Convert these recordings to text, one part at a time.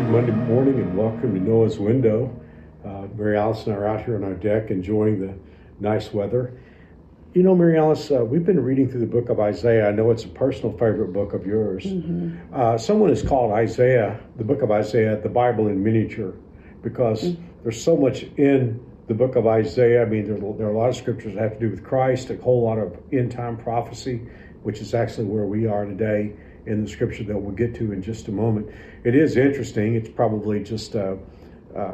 Good Monday morning and welcome to Noah's Window. Mary Alice and I are out here on our deck enjoying the nice weather. You know, Mary Alice, we've been reading through the book of Isaiah. I know it's a personal favorite book of yours. Mm-hmm. Someone has called Isaiah, the book of Isaiah, the Bible in miniature, because there's so much in the book of Isaiah. I mean, there are a lot of scriptures that have to do with Christ, a whole lot of end-time prophecy, which is actually where we are today in the scripture that we'll get to in just a moment. It is interesting. It's probably just, I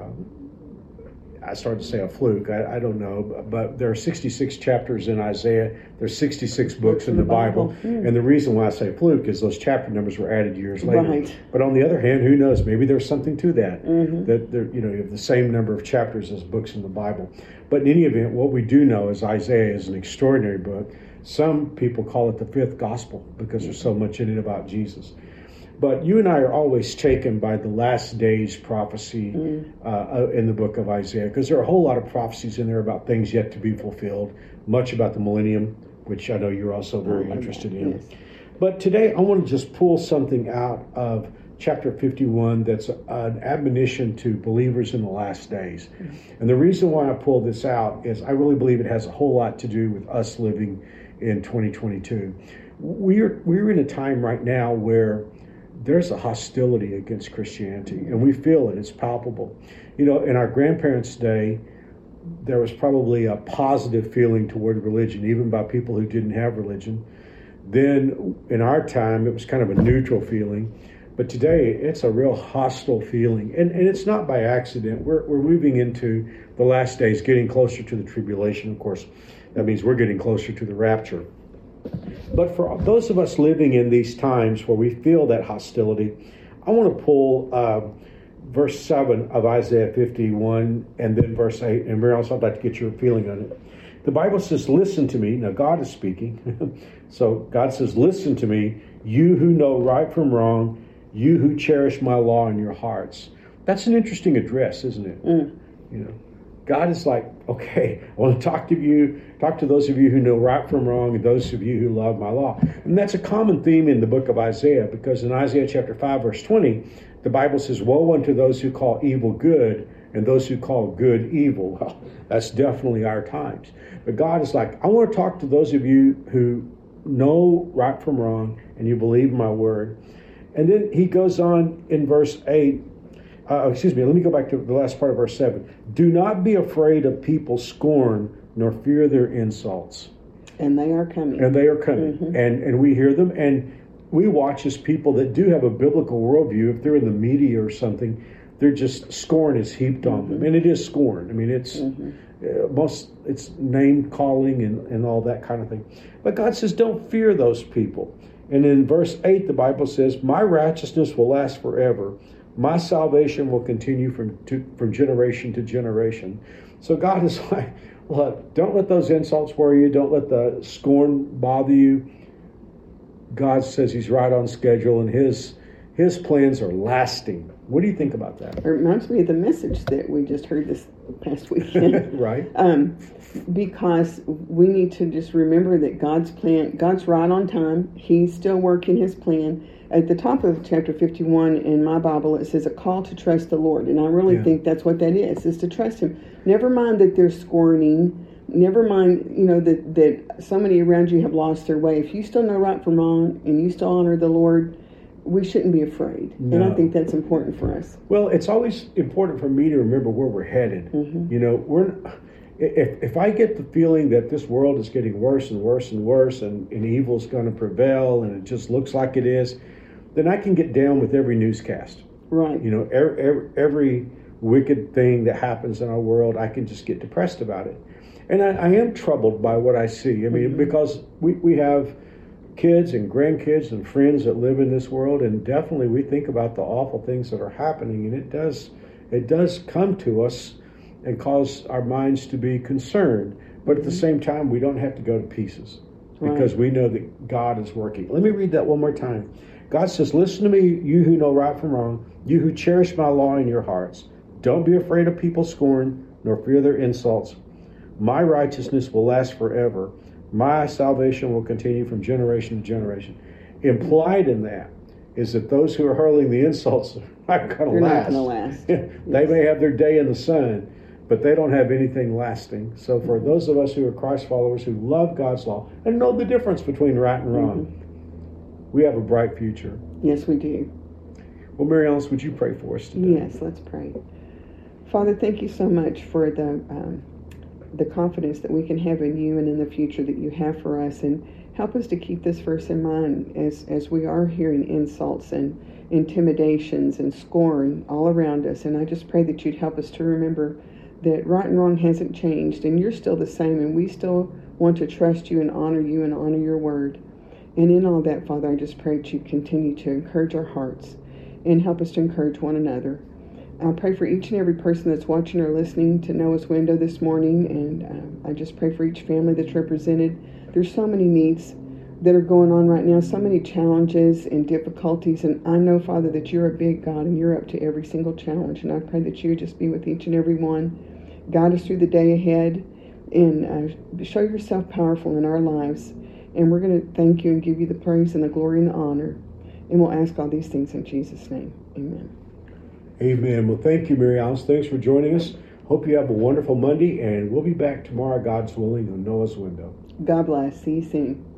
started to say a fluke. I don't know, but there are 66 chapters in Isaiah. There's 66 books in the Bible. And the reason why I say fluke is those chapter numbers were added years later. Right. But on the other hand, who knows? Maybe there's something to that, that there, you have the same number of chapters as books in the Bible. But in any event, what we do know is Isaiah is an extraordinary book. Some people call it the fifth gospel because there's so much in it about Jesus. But you and I are always taken by the last days prophecy in the book of Isaiah, because there are a whole lot of prophecies in there about things yet to be fulfilled, much about the millennium, which I know you're also very interested in. Yes. But today I want to just pull something out of chapter 51 that's an admonition to believers in the last days. And the reason why I pull this out is I really believe it has a whole lot to do with us living in 2022. We're in a time right now where there's a hostility against Christianity, and we feel it. It's palpable. You know, in our grandparents' day, there was probably a positive feeling toward religion, even by people who didn't have religion. Then in our time, it was kind of a neutral feeling. But today, it's a real hostile feeling. And it's not by accident. We're moving into the last days, getting closer to the tribulation, of course. That means we're getting closer to the rapture. But for those of us living in these times where we feel that hostility, I want to pull verse 7 of Isaiah 51 and then verse 8. And Mary Alice, I'd like to get your feeling on it. The Bible says, listen to me. Now, God is speaking. So God says, listen to me, you who know right from wrong, you who cherish my law in your hearts. That's an interesting address, isn't it? You know, God is like, okay, I want to talk to you, talk to those of you who know right from wrong and those of you who love my law. And that's a common theme in the book of Isaiah, because in Isaiah chapter 5, verse 20, the Bible says, woe unto those who call evil good and those who call good evil. Well, that's definitely our times. But God is like, I want to talk to those of you who know right from wrong and you believe my word. And then he goes on in verse 8. Let me go back to the last part of verse 7. Do not be afraid of people's scorn, nor fear their insults. And they are coming. And we hear them. And we watch as people that do have a biblical worldview, if they're in the media or something, they're just, scorn is heaped on them. And it is scorn. I mean, it's it's name calling and all that kind of thing. But God says, don't fear those people. And in verse 8, the Bible says, my righteousness will last forever. My salvation will continue from generation to generation. So God is like, look, don't let those insults worry you. Don't let the scorn bother you. God says he's right on schedule, and his plans are lasting. What do you think about that? It reminds me of the message that we just heard this past weekend. Right. Because we need to just remember that God's right on time. He's still working his plan. At the top of chapter 51 in my Bible, it says a call to trust the Lord. And I really think that's what that is to trust him. Never mind that they're scorning. Never mind, that so many around you have lost their way. If you still know right from wrong and you still honor the Lord, we shouldn't be afraid. No. And I think that's important for us. Well, it's always important for me to remember where we're headed. You know, if I get the feeling that this world is getting worse and worse and worse and evil's going to prevail and it just looks like it is, then I can get down with every newscast. Right. You know, every wicked thing that happens in our world, I can just get depressed about it. And I am troubled by what I see. I mean, because we have kids and grandkids and friends that live in this world, and definitely we think about the awful things that are happening, and it does come to us and cause our minds to be concerned. But at the same time, we don't have to go to pieces, because we know that God is working. Let me read that one more time. God says, listen to me, you who know right from wrong, you who cherish my law in your hearts. Don't be afraid of people's scorn, nor fear their insults. My righteousness will last forever. My salvation will continue from generation to generation. Implied in that is that those who are hurling the insults are not going to last. They're not going to last. They may have their day in the sun, but they don't have anything lasting. So for those of us who are Christ followers, who love God's law and know the difference between right and wrong, we have a bright future. Yes, we do. Well, Mary Alice, would you pray for us today? Yes, let's pray. Father, thank you so much for the confidence that we can have in you and in the future that you have for us. And help us to keep this verse in mind as we are hearing insults and intimidations and scorn all around us. And I just pray that you'd help us to remember that right and wrong hasn't changed, and you're still the same, and we still want to trust you and honor your word. And in all that, Father, I just pray that you continue to encourage our hearts and help us to encourage one another. I pray for each and every person that's watching or listening to Noah's Window this morning, and I just pray for each family that's represented. There's so many needs that are going on right now, so many challenges and difficulties, and I know, Father, that you're a big God, and you're up to every single challenge, and I pray that you just be with each and every one. Guide us through the day ahead, and show yourself powerful in our lives, and we're going to thank you and give you the praise and the glory and the honor, and we'll ask all these things in Jesus' name. Amen. Amen. Well, thank you, Mary Alice. Thanks for joining us. Hope you have a wonderful Monday, and we'll be back tomorrow, God's willing, on Noah's Window. God bless. See you soon.